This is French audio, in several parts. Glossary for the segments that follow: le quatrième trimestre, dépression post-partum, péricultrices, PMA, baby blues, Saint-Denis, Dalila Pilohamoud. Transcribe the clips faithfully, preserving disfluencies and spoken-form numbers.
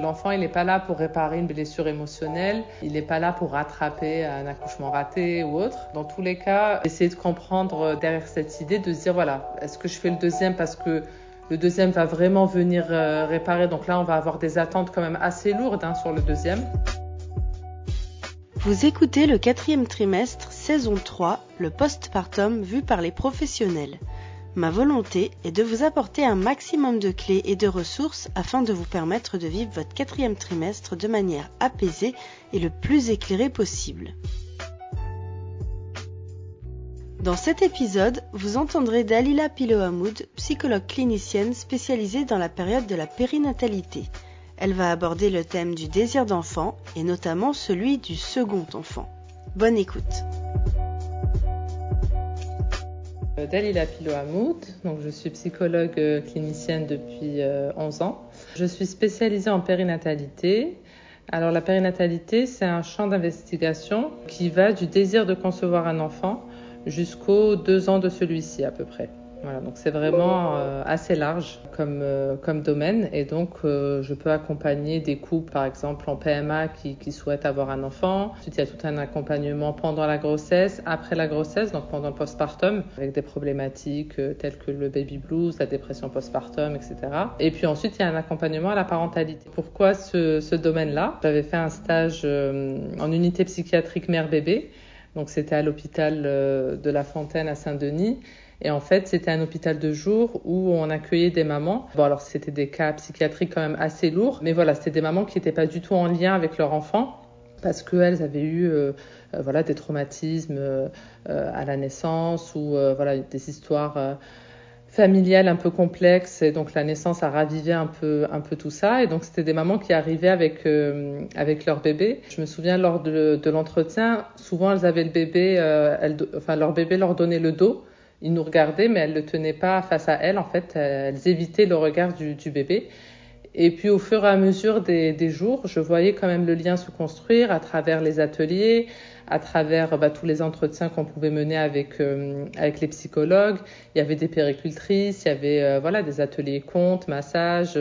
L'enfant, il n'est pas là pour réparer une blessure émotionnelle, il n'est pas là pour rattraper un accouchement raté ou autre. Dans tous les cas, essayer de comprendre derrière cette idée, de se dire voilà, est-ce que je fais le deuxième parce que le deuxième va vraiment venir réparer? Donc là, on va avoir des attentes quand même assez lourdes hein, sur le deuxième. Vous écoutez le quatrième trimestre, saison trois, le postpartum vu par les professionnels. Ma volonté est de vous apporter un maximum de clés et de ressources afin de vous permettre de vivre votre quatrième trimestre de manière apaisée et le plus éclairée possible. Dans cet épisode, vous entendrez Dalila Pilohamoud, psychologue clinicienne spécialisée dans la période de la périnatalité. Elle va aborder le thème du désir d'enfant et notamment celui du second enfant. Bonne écoute. Dalila Pilohamoud, donc je suis psychologue clinicienne depuis onze ans. Je suis spécialisée en périnatalité. Alors la périnatalité, c'est un champ d'investigation qui va du désir de concevoir un enfant jusqu'aux deux ans de celui-ci à peu près. Voilà, donc c'est vraiment euh, assez large comme, euh, comme domaine et donc euh, je peux accompagner des couples par exemple en P M A qui, qui souhaitent avoir un enfant. Ensuite il y a tout un accompagnement pendant la grossesse, après la grossesse, donc pendant le postpartum avec des problématiques euh, telles que le baby blues, la dépression post-partum, et cetera. Et puis ensuite il y a un accompagnement à la parentalité. Pourquoi ce, ce domaine-là? J'avais fait un stage euh, en unité psychiatrique mère-bébé, donc c'était à l'hôpital euh, de La Fontaine à Saint-Denis. Et en fait, c'était un hôpital de jour où on accueillait des mamans. Bon, alors c'était des cas psychiatriques quand même assez lourds, mais voilà, c'était des mamans qui n'étaient pas du tout en lien avec leur enfant parce qu'elles avaient eu euh, euh, voilà, des traumatismes euh, euh, à la naissance ou euh, voilà, des histoires euh, familiales un peu complexes. Et donc la naissance a ravivé un peu, un peu tout ça. Et donc c'était des mamans qui arrivaient avec, euh, avec leur bébé. Je me souviens, lors de, de l'entretien, souvent elles avaient le bébé, euh, elles, enfin, leur bébé leur donnait le dos. Ils nous regardaient, mais elles ne le tenaient pas face à elles. En fait, elles évitaient le regard du, du bébé. Et puis, au fur et à mesure des, des jours, je voyais quand même le lien se construire à travers les ateliers, à travers bah, tous les entretiens qu'on pouvait mener avec, euh, avec les psychologues. Il y avait des péricultrices, il y avait euh, voilà, des ateliers contes, massages.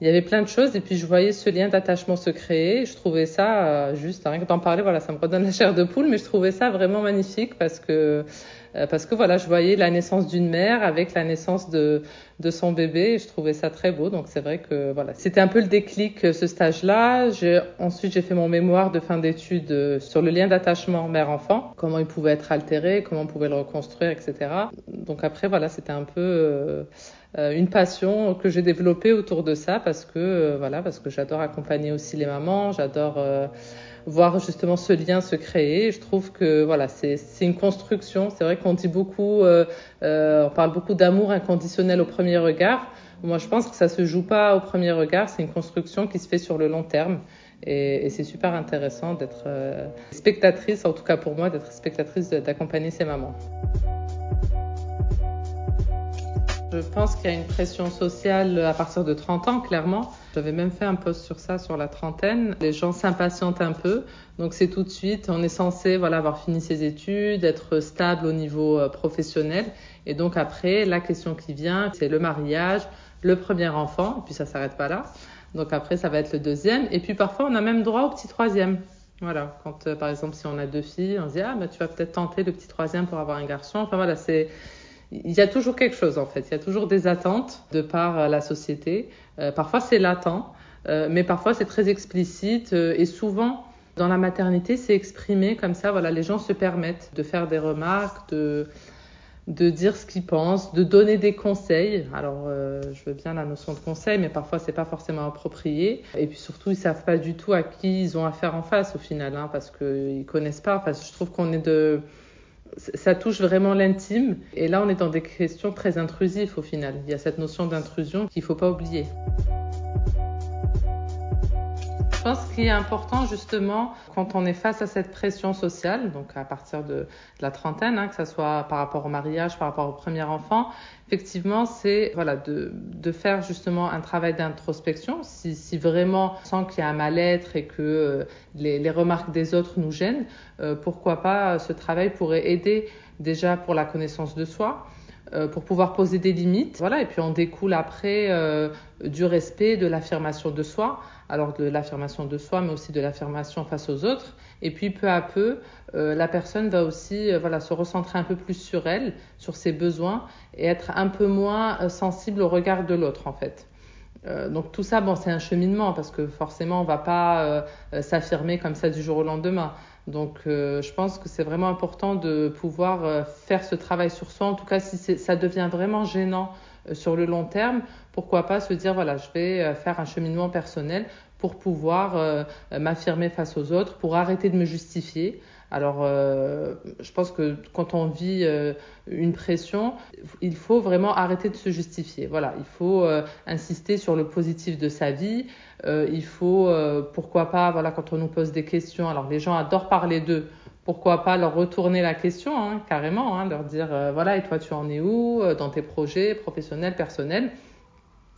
Il y avait plein de choses. Et puis, je voyais ce lien d'attachement se créer. Je trouvais ça, euh, juste, hein, d'en parler, voilà, ça me redonne la chair de poule, mais je trouvais ça vraiment magnifique parce que... Parce que voilà, je voyais la naissance d'une mère avec la naissance de, de son bébé et je trouvais ça très beau. Donc c'est vrai que voilà, c'était un peu le déclic, ce stage-là. J'ai, ensuite, j'ai fait mon mémoire de fin d'études sur le lien d'attachement mère-enfant, comment il pouvait être altéré, comment on pouvait le reconstruire, et cetera. Donc après, voilà, c'était un peu euh, une passion que j'ai développée autour de ça parce que, euh, voilà, parce que j'adore accompagner aussi les mamans, j'adore... Euh, voir justement ce lien se créer. Je trouve que voilà, c'est, c'est une construction. C'est vrai qu'on dit beaucoup, euh, euh, on parle beaucoup d'amour inconditionnel au premier regard. Moi, je pense que ça se joue pas au premier regard. C'est une construction qui se fait sur le long terme. Et, et c'est super intéressant d'être euh, spectatrice, en tout cas pour moi, d'être spectatrice, d'accompagner ces mamans. Je pense qu'il y a une pression sociale à partir de trente ans, clairement. J'avais même fait un post sur ça, sur la trentaine. Les gens s'impatientent un peu. Donc c'est tout de suite, on est censé voilà, avoir fini ses études, être stable au niveau professionnel. Et donc après, la question qui vient, c'est le mariage, le premier enfant. Et puis ça ne s'arrête pas là. Donc après, ça va être le deuxième. Et puis parfois, on a même droit au petit troisième. Voilà, quand par exemple, si on a deux filles, on se dit « Ah, bah, tu vas peut-être tenter le petit troisième pour avoir un garçon ». Enfin voilà, c'est... Il y a toujours quelque chose en fait, il y a toujours des attentes de par la société. Euh, parfois c'est latent, euh, mais parfois c'est très explicite euh, et souvent dans la maternité c'est exprimé comme ça. Voilà, les gens se permettent de faire des remarques, de, de dire ce qu'ils pensent, de donner des conseils. Alors euh, je veux bien la notion de conseil, mais parfois c'est pas forcément approprié. Et puis surtout ils savent pas du tout à qui ils ont affaire en face au final, hein, parce qu'ils connaissent pas. Enfin, je trouve qu'on est de... Ça touche vraiment l'intime. Et là, on est dans des questions très intrusives au final. Il y a cette notion d'intrusion qu'il ne faut pas oublier. Je pense qu'il est important, justement, quand on est face à cette pression sociale, donc à partir de, de la trentaine, hein, que ce soit par rapport au mariage, par rapport au premier enfant, effectivement, c'est voilà, de, de faire justement un travail d'introspection. Si, si vraiment on sent qu'il y a un mal-être et que euh, les, les remarques des autres nous gênent, euh, pourquoi pas ce travail pourrait aider déjà pour la connaissance de soi, euh, pour pouvoir poser des limites. Voilà, et puis on découle après euh, du respect, de l'affirmation de soi, alors de l'affirmation de soi, mais aussi de l'affirmation face aux autres. Et puis peu à peu, euh, la personne va aussi euh, voilà, se recentrer un peu plus sur elle, sur ses besoins, et être un peu moins euh, sensible au regard de l'autre en fait. Euh, donc tout ça, bon, c'est un cheminement parce que forcément, on ne va pas euh, s'affirmer comme ça du jour au lendemain. Donc euh, je pense que c'est vraiment important de pouvoir euh, faire ce travail sur soi. En tout cas, si c'est, ça devient vraiment gênant euh, sur le long terme, pourquoi pas se dire, voilà, je vais euh, faire un cheminement personnel pour pouvoir euh, m'affirmer face aux autres, pour arrêter de me justifier. Alors, euh, je pense que quand on vit euh, une pression, il faut vraiment arrêter de se justifier. Voilà, il faut euh, insister sur le positif de sa vie. Euh, il faut, euh, pourquoi pas, voilà, quand on nous pose des questions, alors les gens adorent parler d'eux. Pourquoi pas leur retourner la question, hein, carrément, hein, leur dire, euh, voilà, et toi, tu en es où dans tes projets professionnels, personnels ?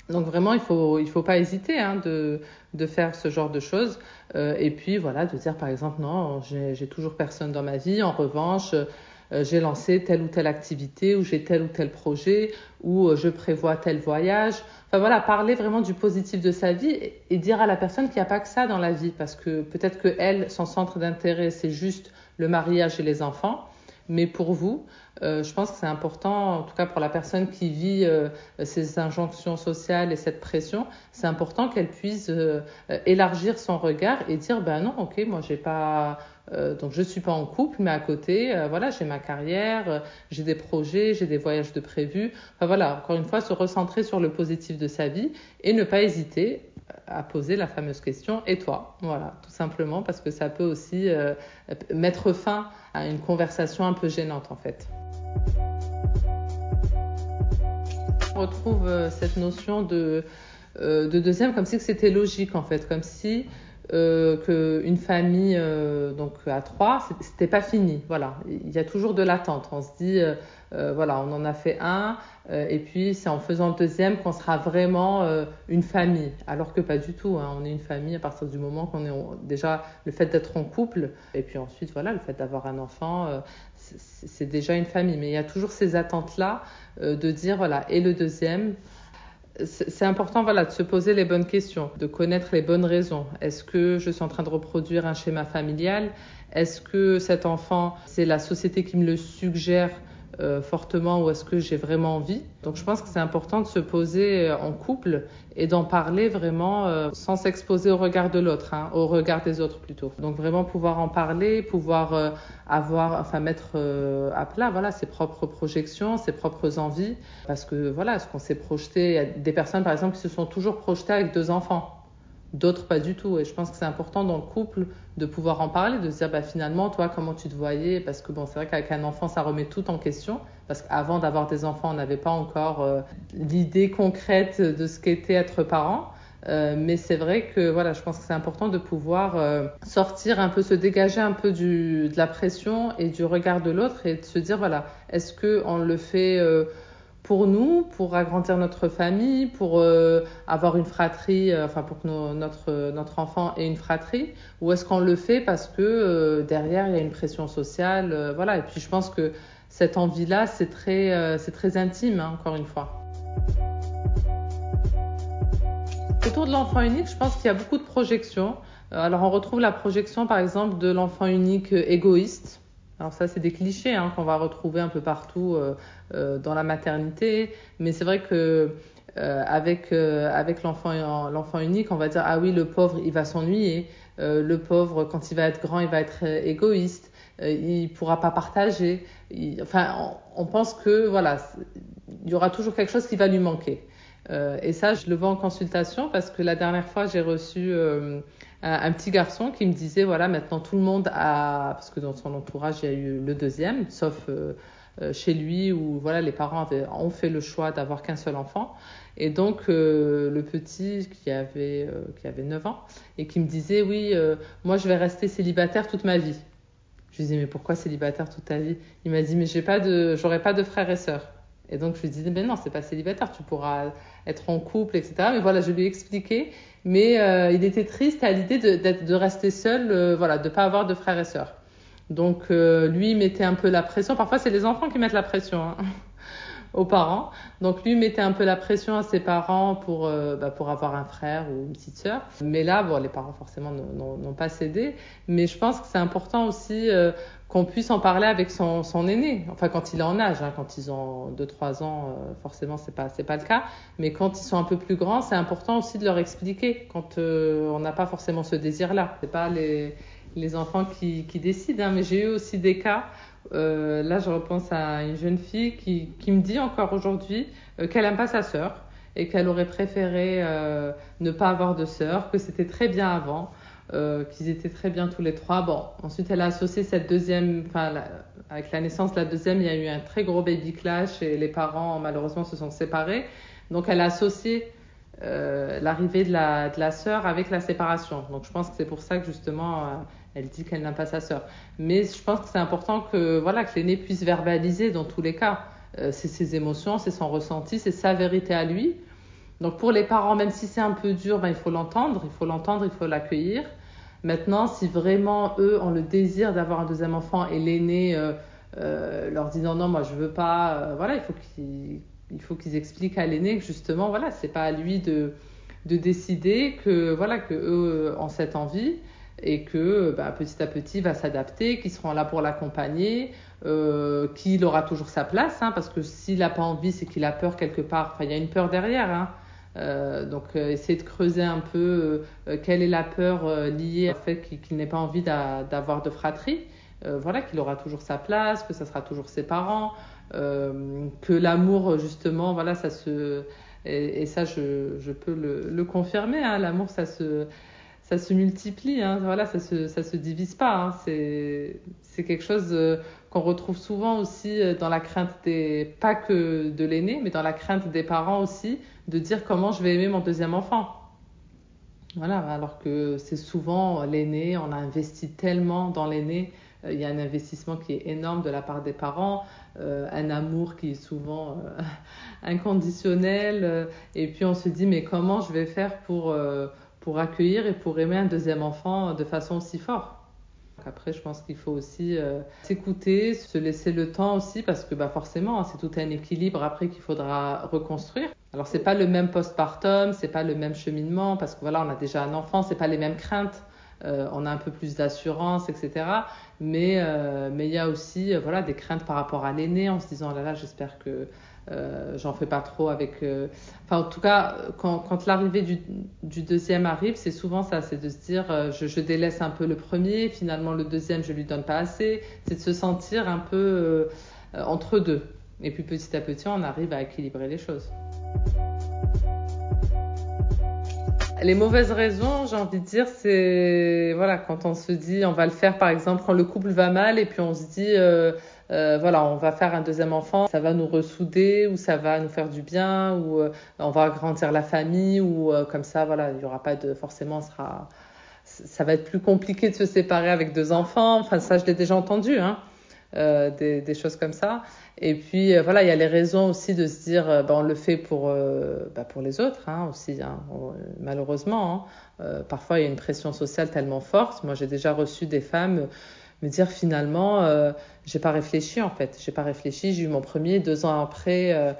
Donc vraiment, il faut il faut pas hésiter hein, de de faire ce genre de choses euh, et puis voilà de dire par exemple non j'ai j'ai toujours personne dans ma vie. En revanche, euh, j'ai lancé telle ou telle activité ou j'ai tel ou tel projet ou euh, je prévois tel voyage. Enfin voilà, parler vraiment du positif de sa vie et, et dire à la personne qu'il n'y a pas que ça dans la vie parce que peut-être que elle son centre d'intérêt c'est juste le mariage et les enfants. Mais pour vous, euh, je pense que c'est important, en tout cas pour la personne qui vit euh, ces injonctions sociales et cette pression, c'est important qu'elle puisse euh, élargir son regard et dire ben non, ok, moi j'ai pas, euh, donc je suis pas en couple, mais à côté, euh, voilà, j'ai ma carrière, euh, j'ai des projets, j'ai des voyages de prévus. Enfin voilà, encore une fois, se recentrer sur le positif de sa vie et ne pas hésiter à poser la fameuse question « Et toi ?» Voilà, tout simplement, parce que ça peut aussi euh, mettre fin à une conversation un peu gênante, en fait. On retrouve euh, cette notion de, euh, de deuxième comme si que c'était logique, en fait, comme si euh, qu'une famille euh, donc, à trois, c'était pas fini, voilà. Il y a toujours de l'attente, on se dit euh, Euh, voilà, on en a fait un euh, et puis c'est en faisant le deuxième qu'on sera vraiment euh, une famille, alors que pas du tout, hein. On est une famille à partir du moment qu'on est on, déjà le fait d'être en couple et puis ensuite voilà le fait d'avoir un enfant euh, c'est, c'est déjà une famille, mais il y a toujours ces attentes là euh, de dire voilà et le deuxième. C'est important voilà, de se poser les bonnes questions, de connaître les bonnes raisons. Est-ce que je suis en train de reproduire un schéma familial? Est-ce que cet enfant, c'est la société qui me le suggère euh, fortement ou est-ce que j'ai vraiment envie? Donc je pense que c'est important de se poser en couple et d'en parler vraiment euh, sans s'exposer au regard de l'autre, hein, au regard des autres plutôt. Donc vraiment pouvoir en parler, pouvoir euh, avoir, enfin mettre euh, à plat voilà, ses propres projections, ses propres envies. Parce que voilà, ce qu'on s'est projeté... Des personnes, par exemple, qui se sont toujours projetées avec deux enfants, d'autres pas du tout. Et je pense que c'est important dans le couple de pouvoir en parler, de se dire bah, finalement, toi, comment tu te voyais? Parce que bon, c'est vrai qu'avec un enfant, ça remet tout en question. Parce qu'avant d'avoir des enfants, on n'avait pas encore euh, l'idée concrète de ce qu'était être parent. Euh, mais c'est vrai que voilà, je pense que c'est important de pouvoir euh, sortir un peu, se dégager un peu du, de la pression et du regard de l'autre et de se dire voilà, est-ce qu'on le fait euh, pour nous, pour agrandir notre famille, pour euh, avoir une fratrie, euh, enfin pour que nos, notre, notre enfant ait une fratrie, ou est-ce qu'on le fait parce que euh, derrière il y a une pression sociale, euh, voilà. Et puis je pense que cette envie-là, c'est très, euh, c'est très intime, hein, encore une fois. Autour de l'enfant unique, je pense qu'il y a beaucoup de projections. Alors on retrouve la projection par exemple de l'enfant unique égoïste. Alors ça, c'est des clichés hein, qu'on va retrouver un peu partout euh, euh, dans la maternité. Mais c'est vrai que euh, avec, euh, avec l'enfant, l'enfant unique, on va dire « Ah oui, le pauvre, il va s'ennuyer. Euh, le pauvre, quand il va être grand, il va être égoïste. Euh, il pourra pas partager. » Enfin, on, on pense que voilà, il y aura toujours quelque chose qui va lui manquer. Euh, et ça, je le vois en consultation parce que la dernière fois, j'ai reçu euh, un, un petit garçon qui me disait, voilà, maintenant tout le monde a... Parce que dans son entourage, il y a eu le deuxième, sauf euh, euh, chez lui où voilà, les parents avaient, ont fait le choix d'avoir qu'un seul enfant. Et donc, euh, le petit qui avait, euh, qui avait neuf ans et qui me disait, oui, euh, moi, je vais rester célibataire toute ma vie. Je lui disais, mais pourquoi célibataire toute ta vie? Il m'a dit, mais j'ai pas de, j'aurai pas de frères et sœurs. Et donc, je lui disais, mais non, c'est pas célibataire, tu pourras être en couple, et cetera. Mais voilà, je lui ai expliqué. Mais euh, il était triste à l'idée de, d'être, de rester seul, euh, voilà, de pas avoir de frères et sœurs. Donc, euh, lui, il mettait un peu la pression. Parfois, c'est les enfants qui mettent la pression, hein. aux parents. Donc lui mettait un peu la pression à ses parents pour, euh, bah, pour avoir un frère ou une petite sœur. Mais là, bon, les parents forcément n'ont, n'ont pas cédé. Mais je pense que c'est important aussi euh, qu'on puisse en parler avec son, son aîné. Enfin, quand il est en âge, hein, quand ils ont deux trois ans, euh, forcément, c'est pas, c'est pas le cas. Mais quand ils sont un peu plus grands, c'est important aussi de leur expliquer quand euh, on n'a pas forcément ce désir-là. C'est pas les... les enfants qui, qui décident, hein. Mais j'ai eu aussi des cas, euh, là je repense à une jeune fille qui, qui me dit encore aujourd'hui euh, qu'elle n'aime pas sa sœur et qu'elle aurait préféré euh, ne pas avoir de sœur, que c'était très bien avant, euh, qu'ils étaient très bien tous les trois. Bon, ensuite elle a associé cette deuxième, enfin la, avec la naissance la deuxième, il y a eu un très gros baby clash et les parents malheureusement se sont séparés, donc elle a associé Euh, l'arrivée de la, de la sœur avec la séparation. Donc je pense que c'est pour ça que justement euh, elle dit qu'elle n'aime pas sa sœur. Mais je pense que c'est important que, voilà, que l'aîné puisse verbaliser dans tous les cas. Euh, c'est ses émotions, c'est son ressenti, c'est sa vérité à lui. Donc pour les parents, même si c'est un peu dur, ben, il faut l'entendre, il faut l'entendre, il faut l'accueillir. Maintenant, si vraiment eux ont le désir d'avoir un deuxième enfant et l'aîné euh, euh, leur dit non, non, moi je veux pas, euh, voilà, il faut qu'ils... Il faut qu'ils expliquent à l'aîné que justement, voilà, c'est pas à lui de, de décider, que voilà, que eux ont cette envie et que bah, petit à petit va s'adapter, qu'ils seront là pour l'accompagner, euh, qu'il aura toujours sa place, hein, parce que s'il n'a pas envie, c'est qu'il a peur quelque part. Enfin, il y a une peur derrière, hein. Euh, donc euh, essayer de creuser un peu euh, quelle est la peur euh, liée au fait qu'il, qu'il n'ait pas envie d'a, d'avoir de fratrie. Euh, voilà, qu'il aura toujours sa place, que ça sera toujours ses parents, euh, que l'amour justement, voilà, ça se et, et ça je je peux le, le confirmer, hein, l'amour ça se ça se multiplie, hein, voilà, ça se ça se divise pas, hein, c'est c'est quelque chose euh, qu'on retrouve souvent aussi dans la crainte des pas que de l'aîné, mais dans la crainte des parents aussi de dire comment je vais aimer mon deuxième enfant. Voilà, alors que c'est souvent l'aîné, on a investi tellement dans l'aîné. Il y a un investissement qui est énorme de la part des parents, euh, un amour qui est souvent euh, inconditionnel. Euh, et puis on se dit, mais comment je vais faire pour, euh, pour accueillir et pour aimer un deuxième enfant de façon aussi forte ? Après, je pense qu'il faut aussi euh, s'écouter, se laisser le temps aussi, parce que bah, forcément, hein, c'est tout un équilibre après qu'il faudra reconstruire. Alors, c'est pas le même postpartum, c'est pas le même cheminement, parce que voilà, on a déjà un enfant, c'est pas les mêmes craintes. Euh, on a un peu plus d'assurance, et cetera. Mais euh, mais il y a aussi euh, voilà, des craintes par rapport à l'aîné, en se disant oh là là, j'espère que euh, j'en fais pas trop avec. Euh... Enfin, en tout cas, quand quand l'arrivée du du deuxième arrive, c'est souvent ça, c'est de se dire euh, je je délaisse un peu le premier, finalement le deuxième je lui donne pas assez, c'est de se sentir un peu euh, entre deux. Et puis petit à petit, on arrive à équilibrer les choses. Les mauvaises raisons, j'ai envie de dire, c'est voilà, quand on se dit on va le faire, par exemple quand le couple va mal et puis on se dit euh, euh, voilà, on va faire un deuxième enfant, ça va nous ressouder ou ça va nous faire du bien ou euh, on va agrandir la famille ou euh, comme ça, voilà, il y aura pas de forcément, ça sera, ça va être plus compliqué de se séparer avec deux enfants. Enfin ça, je l'ai déjà entendu, hein, euh, des, des choses comme ça. Et puis euh, voilà, il y a les raisons aussi de se dire euh, bah, on le fait pour euh, bah, pour les autres, hein, aussi, hein, on, malheureusement, hein, euh, parfois il y a une pression sociale tellement forte. Moi j'ai déjà reçu des femmes me dire finalement euh, j'ai pas réfléchi en fait, j'ai pas réfléchi, j'ai eu mon premier deux ans après euh,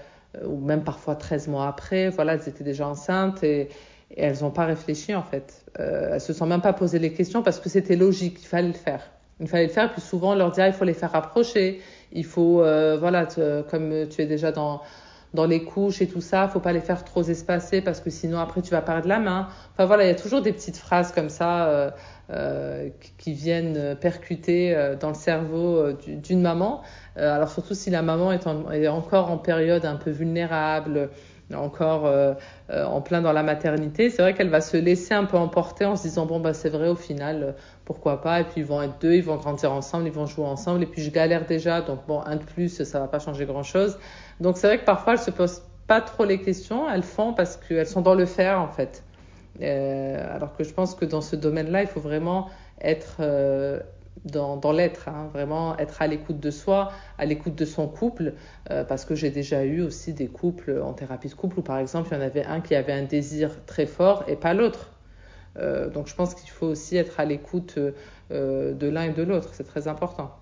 ou même parfois treize mois après, voilà, elles étaient déjà enceintes et, et elles ont pas réfléchi en fait, euh, elles se sont même pas posé les questions parce que c'était logique, il fallait le faire. Il fallait le faire, puis souvent on leur dit ah, il faut les faire rapprocher, il faut, euh, voilà, te, comme tu es déjà dans, dans les couches et tout ça, il ne faut pas les faire trop espacer parce que sinon après tu vas perdre la main. Enfin voilà, il y a toujours des petites phrases comme ça euh, euh, qui viennent percuter euh, dans le cerveau euh, d'une maman. Euh, alors surtout si la maman est, en, est encore en période un peu vulnérable, encore euh, euh, en plein dans la maternité, c'est vrai qu'elle va se laisser un peu emporter en se disant bon bah c'est vrai au final euh, pourquoi pas, et puis ils vont être deux, ils vont grandir ensemble, ils vont jouer ensemble, et puis je galère déjà donc bon un de plus ça va pas changer grand chose. Donc c'est vrai que parfois elles se posent pas trop les questions, elles font parce qu'elles sont dans le faire en fait, euh, alors que je pense que dans ce domaine là il faut vraiment être euh, dans, dans l'être, hein, vraiment être à l'écoute de soi, à l'écoute de son couple, euh, parce que j'ai déjà eu aussi des couples en thérapie de couple où par exemple il y en avait un qui avait un désir très fort et pas l'autre, euh, donc je pense qu'il faut aussi être à l'écoute euh, de l'un et de l'autre, c'est très important.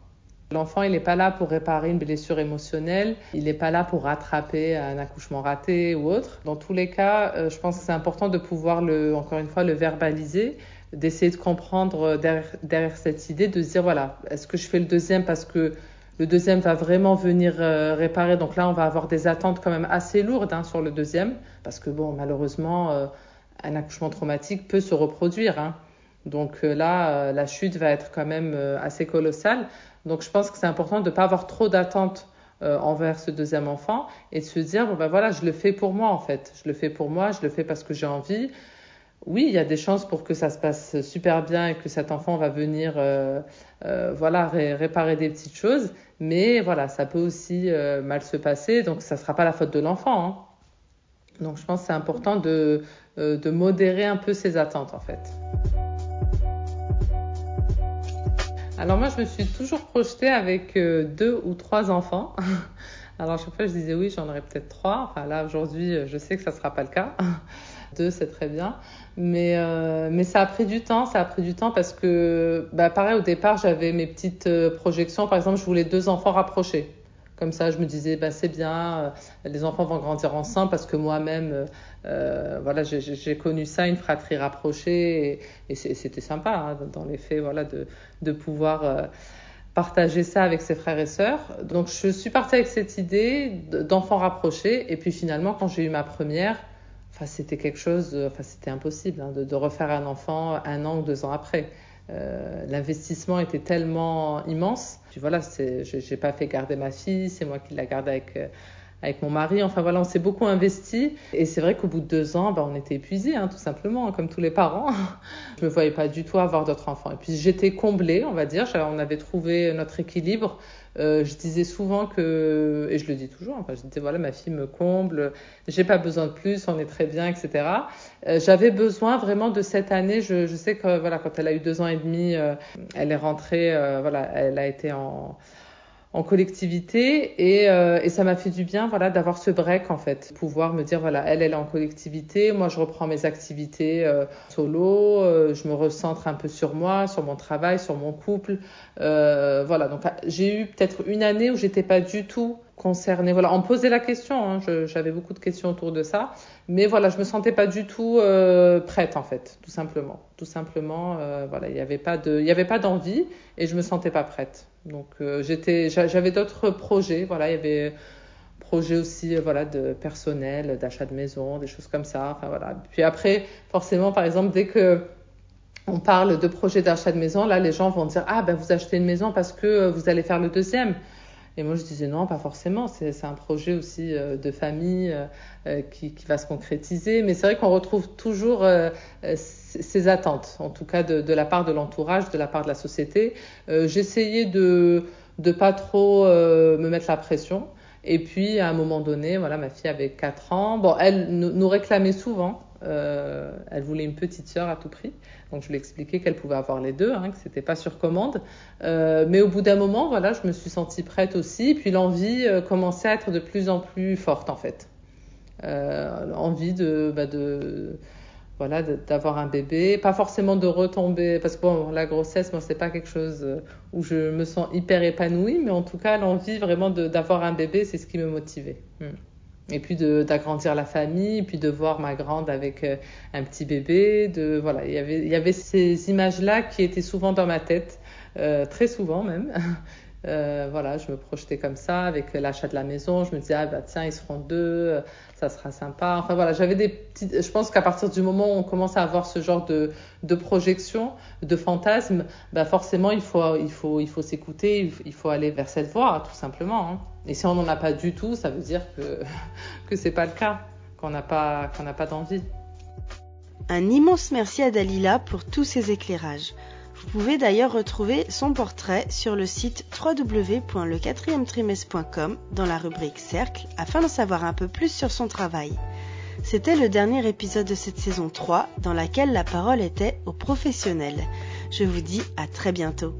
L'enfant, il n'est pas là pour réparer une blessure émotionnelle, il n'est pas là pour rattraper un accouchement raté ou autre. Dans tous les cas, je pense que c'est important de pouvoir, le, encore une fois, le verbaliser, d'essayer de comprendre derrière, derrière cette idée, de se dire, voilà, est-ce que je fais le deuxième parce que le deuxième va vraiment venir réparer. Donc là, on va avoir des attentes quand même assez lourdes hein, sur le deuxième, parce que bon, malheureusement, un accouchement traumatique peut se reproduire, hein. Donc là, la chute va être quand même assez colossale. Donc je pense que c'est important de ne pas avoir trop d'attentes euh, envers ce deuxième enfant et de se dire, bon ben voilà, je le fais pour moi en fait. Je le fais pour moi, je le fais parce que j'ai envie. Oui, il y a des chances pour que ça se passe super bien et que cet enfant va venir euh, euh, voilà, ré- réparer des petites choses. Mais voilà, ça peut aussi euh, mal se passer. Donc ça ne sera pas la faute de l'enfant. Hein. Donc je pense que c'est important de, euh, de modérer un peu ses attentes en fait. Alors moi, je me suis toujours projetée avec euh, deux ou trois enfants. Alors chaque fois, je disais oui, j'en aurais peut-être trois. Enfin là, aujourd'hui, je sais que ça ne sera pas le cas. Deux, c'est très bien. Mais, euh, mais ça a pris du temps. Ça a pris du temps parce que, bah, pareil, au départ, j'avais mes petites projections. Par exemple, je voulais deux enfants rapprochés. Comme ça, je me disais, bah, c'est bien, les enfants vont grandir ensemble parce que moi-même, euh, voilà, j'ai, j'ai connu ça, une fratrie rapprochée, et, et c'était sympa, hein, dans les faits, voilà, de, de pouvoir euh, partager ça avec ses frères et sœurs. Donc, je suis partie avec cette idée d'enfants rapprochés, et puis finalement, quand j'ai eu ma première, enfin, c'était quelque chose, enfin, c'était impossible, hein, de, de refaire un enfant un an ou deux ans après. Euh, l'investissement était tellement immense. Puis voilà, c'est, je n'ai pas fait garder ma fille, c'est moi qui la garde avec, euh, avec mon mari. Enfin voilà, on s'est beaucoup investi. Et c'est vrai qu'au bout de deux ans, ben, on était épuisés, hein, tout simplement, comme tous les parents. Je ne me voyais pas du tout avoir d'autres enfants. Et puis j'étais comblée, on va dire. On avait trouvé notre équilibre. Euh, je disais souvent que, et je le dis toujours, enfin, je disais voilà, ma fille me comble, j'ai pas besoin de plus, on est très bien, et cetera. Euh, j'avais besoin vraiment de cette année. Je, je sais que voilà, quand elle a eu deux ans et demi, euh, elle est rentrée, euh, voilà, elle a été en, en collectivité et, euh, et ça m'a fait du bien, voilà, d'avoir ce break en fait, pouvoir me dire voilà, elle, elle est en collectivité, moi je reprends mes activités euh, solo, euh, je me recentre un peu sur moi, sur mon travail, sur mon couple, euh, voilà. Donc j'ai eu peut-être une année où j'étais pas du tout concernée. Voilà, on me posait la question, hein, je, j'avais beaucoup de questions autour de ça, mais voilà, je me sentais pas du tout euh, prête en fait, tout simplement, tout simplement. Euh, voilà, il y avait pas de, il y avait pas d'envie et je me sentais pas prête. Donc euh, j'étais, j'avais d'autres projets, voilà, il y avait projets aussi, voilà, de personnel, d'achat de maison, des choses comme ça. Enfin voilà. Puis après, forcément, par exemple, dès que on parle de projet d'achat de maison, là, les gens vont dire ah ben vous achetez une maison parce que vous allez faire le deuxième. Et moi je disais non, pas forcément. C'est, c'est un projet aussi euh, de famille euh, qui, qui va se concrétiser. Mais c'est vrai qu'on retrouve toujours euh, ces attentes, en tout cas de, de la part de l'entourage, de la part de la société. Euh, j'essayais de de pas trop euh, me mettre la pression. Et puis à un moment donné, voilà, ma fille avait quatre ans. Bon, elle n- nous réclamait souvent. Euh, elle voulait une petite sœur à tout prix. Donc je lui ai expliqué qu'elle pouvait avoir les deux, hein, que c'était pas sur commande. Euh, mais au bout d'un moment, voilà, je me suis sentie prête aussi. Puis l'envie euh, commençait à être de plus en plus forte en fait. Euh, envie de, bah, de, voilà, de, d'avoir un bébé, pas forcément de retomber, parce que bon, la grossesse, moi, c'est pas quelque chose où je me sens hyper épanouie, mais en tout cas, l'envie vraiment de, d'avoir un bébé, c'est ce qui me motivait. Hmm. Et puis de, d'agrandir la famille, puis de voir ma grande avec un petit bébé, de voilà, il y avait il y avait ces images-là qui étaient souvent dans ma tête, euh, très souvent même. Euh, voilà, je me projetais comme ça avec l'achat de la maison, je me disais ah bah tiens, ils seront deux, ça sera sympa. Enfin voilà, j'avais des petites, je pense qu'à partir du moment où on commence à avoir ce genre de de projection, de fantasme, bah forcément il faut il faut il faut s'écouter, il faut aller vers cette voie tout simplement, hein. Et si on n'en a pas du tout, ça veut dire que que c'est pas le cas, qu'on n'a pas qu'on n'a pas d'envie. Un immense merci à Dalila pour tous ces éclairages. Vous pouvez d'ailleurs retrouver son portrait sur le site w w w point le quatrième trimestre point com dans la rubrique Cercle afin d'en savoir un peu plus sur son travail. C'était le dernier épisode de cette saison trois dans laquelle la parole était aux professionnels. Je vous dis à très bientôt.